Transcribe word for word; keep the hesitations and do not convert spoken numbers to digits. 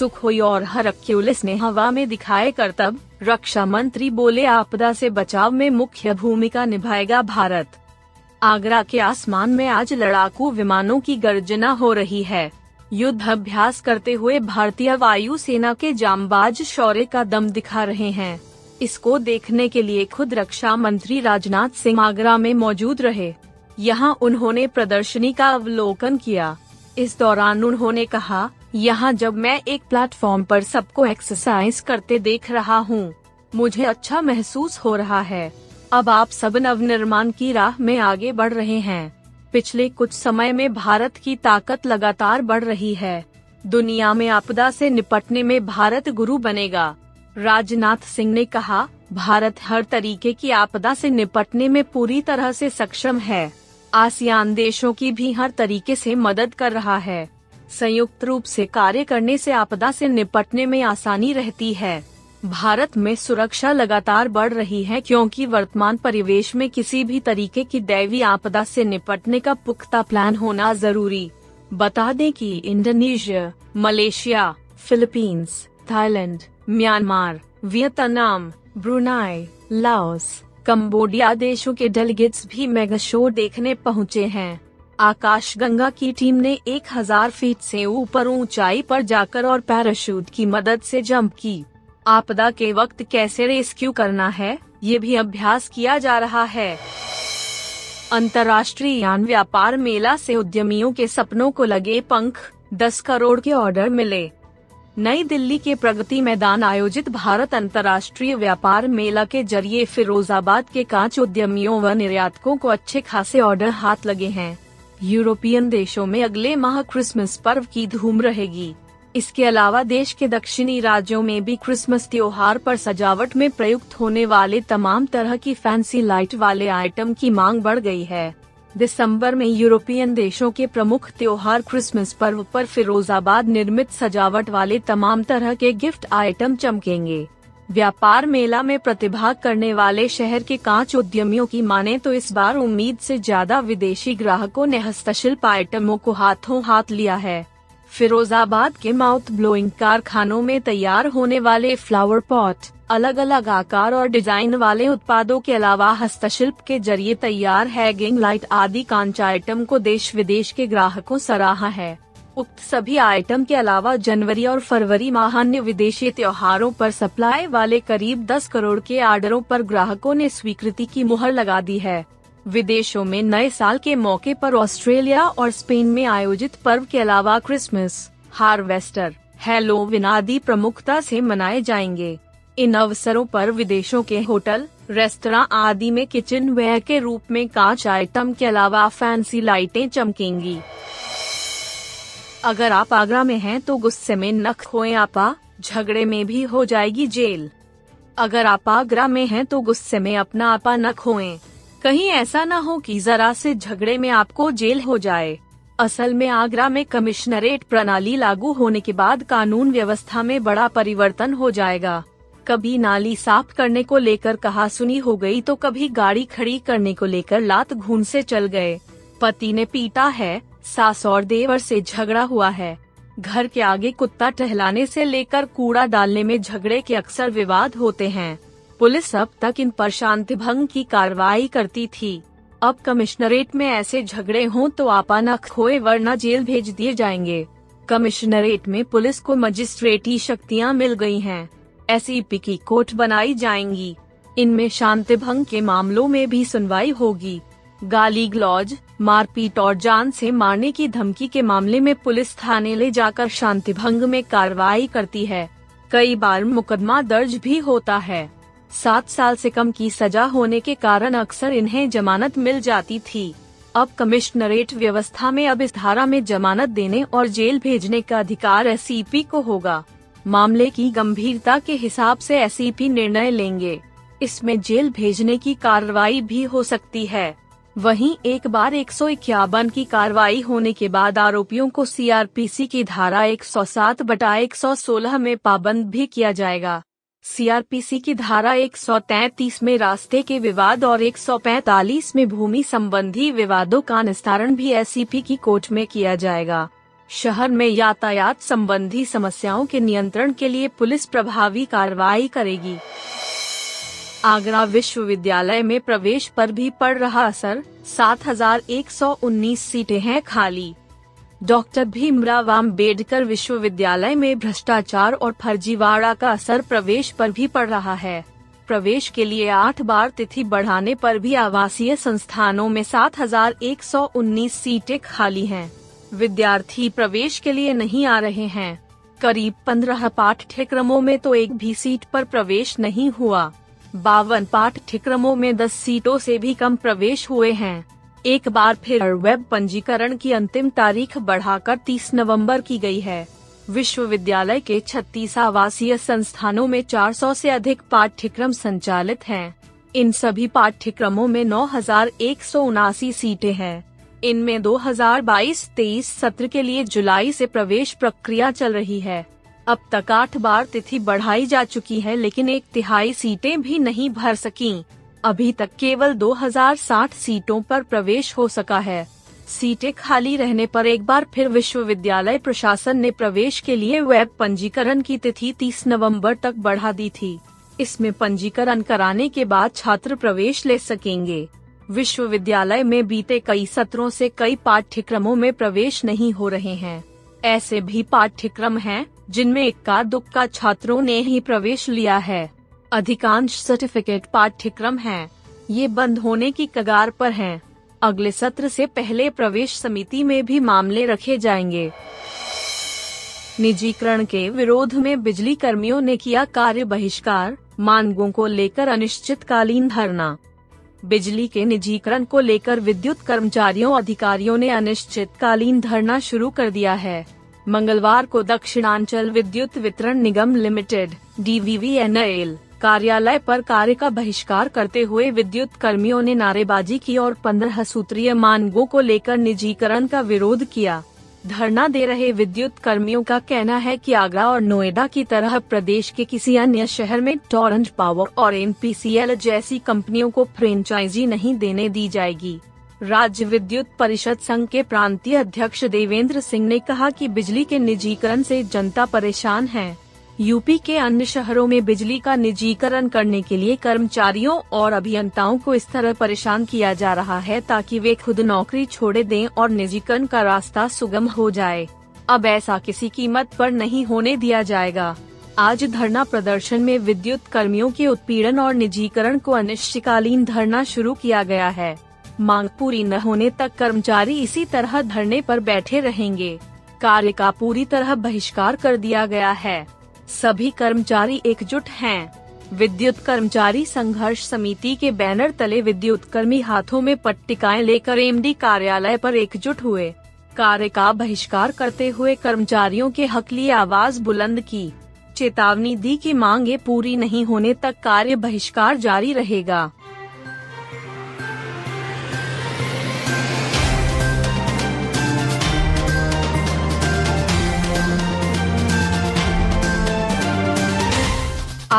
Sukhoi और Hercules ने हवा में दिखाए करतब, रक्षा मंत्री बोले आपदा से बचाव में मुख्य भूमिका निभाएगा भारत। आगरा के आसमान में आज लड़ाकू विमानों की गर्जना हो रही है। युद्ध अभ्यास करते हुए भारतीय वायु सेना के जांबाज शौर्य का दम दिखा रहे हैं। इसको देखने के लिए खुद रक्षा मंत्री राजनाथ सिंह आगरा में मौजूद रहे। यहाँ उन्होंने प्रदर्शनी का अवलोकन किया। इस दौरान उन्होंने कहा, यहाँ जब मैं एक प्लेटफॉर्म पर सबको एक्सरसाइज करते देख रहा हूँ, मुझे अच्छा महसूस हो रहा है। अब आप सब नवनिर्माण की राह में आगे बढ़ रहे हैं। पिछले कुछ समय में भारत की ताकत लगातार बढ़ रही है। दुनिया में आपदा से निपटने में भारत गुरु बनेगा। राजनाथ सिंह ने कहा, भारत हर तरीके की आपदा से निपटने में पूरी तरह से सक्षम है। आसियान देशों की भी हर तरीके से मदद कर रहा है। संयुक्त रूप से कार्य करने से आपदा से निपटने में आसानी रहती है। भारत में सुरक्षा लगातार बढ़ रही है क्योंकि वर्तमान परिवेश में किसी भी तरीके की दैवीय आपदा से निपटने का पुख्ता प्लान होना जरूरी। बता दें कि Indonesia, Malaysia, Philippines, Thailand, Myanmar, Vietnam, Brunei, Laos, Cambodia देशों के डेलीगेट्स भी मेगा शो देखने पहुँचे हैं। आकाशगंगा की टीम ने एक हज़ार फीट से ऊपर ऊंचाई पर जाकर और पैराशूट की मदद से जंप की। आपदा के वक्त कैसे रेस्क्यू करना है, ये भी अभ्यास किया जा रहा है। अंतर्राष्ट्रीय यान व्यापार मेला से उद्यमियों के सपनों को लगे पंख, दस करोड़ के ऑर्डर मिले। नई दिल्ली के प्रगति मैदान आयोजित भारत अंतर्राष्ट्रीय व्यापार मेला के जरिए फिरोजाबाद के कांच उद्यमियों व निर्यातकों को अच्छे खासे ऑर्डर हाथ लगे हैं। यूरोपियन देशों में अगले माह क्रिसमस पर्व की धूम रहेगी। इसके अलावा देश के दक्षिणी राज्यों में भी क्रिसमस त्योहार पर सजावट में प्रयुक्त होने वाले तमाम तरह की फैंसी लाइट वाले आइटम की मांग बढ़ गई है। दिसंबर में यूरोपियन देशों के प्रमुख त्योहार क्रिसमस पर्व पर फिरोजाबाद निर्मित सजावट वाले तमाम तरह के गिफ्ट आइटम चमकेंगे। व्यापार मेला में प्रतिभाग करने वाले शहर के कांच उद्यमियों की माने तो इस बार उम्मीद से ज्यादा विदेशी ग्राहकों ने हस्तशिल्प आइटमों को हाथों हाथ लिया है। फिरोजाबाद के माउथ ब्लोइंग कारखानों में तैयार होने वाले फ्लावर पॉट, अलग अलग आकार और डिजाइन वाले उत्पादों के अलावा हस्तशिल्प के जरिए तैयार हैगिंग लाइट आदि कांच आइटम को देश विदेश के ग्राहकों सराहा है। उक्त सभी आइटम के अलावा जनवरी और फरवरी माह अन्य विदेशी त्योहारों पर सप्लाई वाले करीब दस करोड़ के ऑर्डरों पर ग्राहकों ने स्वीकृति की मुहर लगा दी है। विदेशों में नए साल के मौके पर ऑस्ट्रेलिया और स्पेन में आयोजित पर्व के अलावा क्रिसमस, हार्वेस्टर, हैलोवीन आदि प्रमुखता से मनाए जाएंगे। इन अवसरों पर विदेशों के होटल, रेस्तरां आदि में किचन वेयर के रूप में कांच आइटम के अलावा फैंसी लाइटें चमकेंगी। अगर आप आगरा में हैं तो गुस्से में न खोएं आपा, झगड़े में भी हो जाएगी जेल। अगर आप आगरा में हैं तो गुस्से में अपना आपा न खोएं। कहीं ऐसा न हो कि जरा से झगड़े में आपको जेल हो जाए। असल में आगरा में कमिश्नरेट प्रणाली लागू होने के बाद कानून व्यवस्था में बड़ा परिवर्तन हो जाएगा। कभी नाली साफ करने को लेकर कहा सुनी हो गई तो कभी गाड़ी खड़ी करने को लेकर लात घूंसे से चल गए। पति ने पीटा है, सास और देवर से झगड़ा हुआ है। घर के आगे कुत्ता टहलाने से लेकर कूड़ा डालने में झगड़े के अक्सर विवाद होते हैं। पुलिस अब तक इन पर शांति भंग की कार्रवाई करती थी। अब कमिश्नरेट में ऐसे झगड़े हों तो आपा न खोए वरना जेल भेज दिए जाएंगे। कमिश्नरेट में पुलिस को मजिस्ट्रेटी शक्तियां मिल गई हैं। एस ई पी की कोर्ट बनाई जाएंगी। इनमें शांति भंग के मामलों में भी सुनवाई होगी। गाली गलौज, मारपीट और जान से मारने की धमकी के मामले में पुलिस थाने ले जाकर शांति भंग में कार्रवाई करती है। कई बार मुकदमा दर्ज भी होता है। सात साल से कम की सजा होने के कारण अक्सर इन्हें जमानत मिल जाती थी। अब कमिश्नरेट व्यवस्था में अब इस धारा में जमानत देने और जेल भेजने का अधिकार एस ई पी को होगा। मामले की गंभीरता के हिसाब से एस ई पी निर्णय लेंगे। इसमें जेल भेजने की कार्रवाई भी हो सकती है। वहीं एक बार एक सौ इक्यावन की कार्रवाई होने के बाद आरोपियों को सी आर पी सी की धारा एक सौ सात बटा एक सौ सोलह में पाबंद भी किया जाएगा। सी आर पी सी की धारा एक सौ तैंतीस में रास्ते के विवाद और एक सौ पैंतालीस में भूमि संबंधी विवादों का निस्तारण भी एस ई पी की कोर्ट में किया जाएगा। शहर में यातायात संबंधी समस्याओं के नियंत्रण के लिए पुलिस प्रभावी कार्रवाई करेगी। आगरा विश्वविद्यालय में प्रवेश पर भी पड़ रहा असर, सात हज़ार एक सौ उन्नीस सीटें हैं खाली। डॉक्टर भीमराव आम्बेडकर विश्वविद्यालय में भ्रष्टाचार और फर्जीवाड़ा का असर प्रवेश पर भी पड़ रहा है। प्रवेश के लिए आठ बार तिथि बढ़ाने पर भी आवासीय संस्थानों में सात हज़ार एक सौ उन्नीस सीटें खाली हैं। विद्यार्थी प्रवेश के लिए नहीं आ रहे हैं। करीब पंद्रह पाठ्यक्रमों में तो एक भी सीट पर प्रवेश नहीं हुआ। बावन पाठ्यक्रमों में दस सीटों से भी कम प्रवेश हुए हैं। एक बार फिर वेब पंजीकरण की अंतिम तारीख बढ़ाकर तीस नवंबर की गई है। विश्वविद्यालय के छत्तीस आवासीय संस्थानों में चार सौ से अधिक पाठ्यक्रम संचालित हैं। इन सभी पाठ्यक्रमों में नौ हजार एक सौ उनासी सीटें हैं। इनमें दो हज़ार बाईस तेईस सत्र के लिए जुलाई से प्रवेश प्रक्रिया चल रही है। अब तक आठ बार तिथि बढ़ाई जा चुकी है, लेकिन एक तिहाई सीटें भी नहीं भर सकीं। अभी तक केवल दो हज़ार साठ सीटों पर प्रवेश हो सका है। सीटें खाली रहने पर एक बार फिर विश्वविद्यालय प्रशासन ने प्रवेश के लिए वेब पंजीकरण की तिथि तीस नवंबर तक बढ़ा दी थी। इसमें पंजीकरण कराने के बाद छात्र प्रवेश ले सकेंगे। विश्वविद्यालय में बीते कई सत्रों से कई पाठ्यक्रमों में प्रवेश नहीं हो रहे हैं। ऐसे भी पाठ्यक्रम हैं जिनमें इक्का दुक्का छात्रों ने ही प्रवेश लिया है। अधिकांश सर्टिफिकेट पाठ्यक्रम हैं, ये बंद होने की कगार पर हैं। अगले सत्र से पहले प्रवेश समिति में भी मामले रखे जाएंगे। निजीकरण के विरोध में बिजली कर्मियों ने किया कार्य बहिष्कार, मांगों को लेकर अनिश्चितकालीन धरना। बिजली के निजीकरण को लेकर विद्युत कर्मचारियों अधिकारियों ने अनिश्चितकालीन धरना शुरू कर दिया है। मंगलवार को दक्षिणांचल विद्युत वितरण निगम limited D V V N L कार्यालय पर कार्य का बहिष्कार करते हुए विद्युत कर्मियों ने नारेबाजी की और पंद्रह सूत्रीय मांगों को लेकर निजीकरण का विरोध किया। धरना दे रहे विद्युत कर्मियों का कहना है कि आगरा और नोएडा की तरह प्रदेश के किसी अन्य शहर में टॉरेंट पावर और एन पी सी एल जैसी कंपनियों को फ्रेंचाइजी नहीं देने दी जाएगी। राज्य विद्युत परिषद संघ के प्रांतीय अध्यक्ष देवेंद्र सिंह ने कहा कि बिजली के निजीकरण से जनता परेशान है। यूपी के अन्य शहरों में बिजली का निजीकरण करने के लिए कर्मचारियों और अभियंताओं को इस तरह परेशान किया जा रहा है ताकि वे खुद नौकरी छोड़े दें और निजीकरण का रास्ता सुगम हो जाए। अब ऐसा किसी कीमत पर नहीं होने दिया जाएगा। आज धरना प्रदर्शन में विद्युत कर्मियों के उत्पीड़न और निजीकरण को अनिश्चितकालीन धरना शुरू किया गया है। मांग पूरी न होने तक कर्मचारी इसी तरह धरने पर बैठे रहेंगे। कार्य का पूरी तरह बहिष्कार कर दिया गया है। सभी कर्मचारी एकजुट हैं। विद्युत कर्मचारी संघर्ष समिति के बैनर तले विद्युत कर्मी हाथों में पट्टिकाएं लेकर एम डी कार्यालय पर एकजुट हुए। कार्य का बहिष्कार करते हुए कर्मचारियों के हक लिए आवाज बुलंद की। चेतावनी दी कि मांगे पूरी नहीं होने तक कार्य बहिष्कार जारी रहेगा।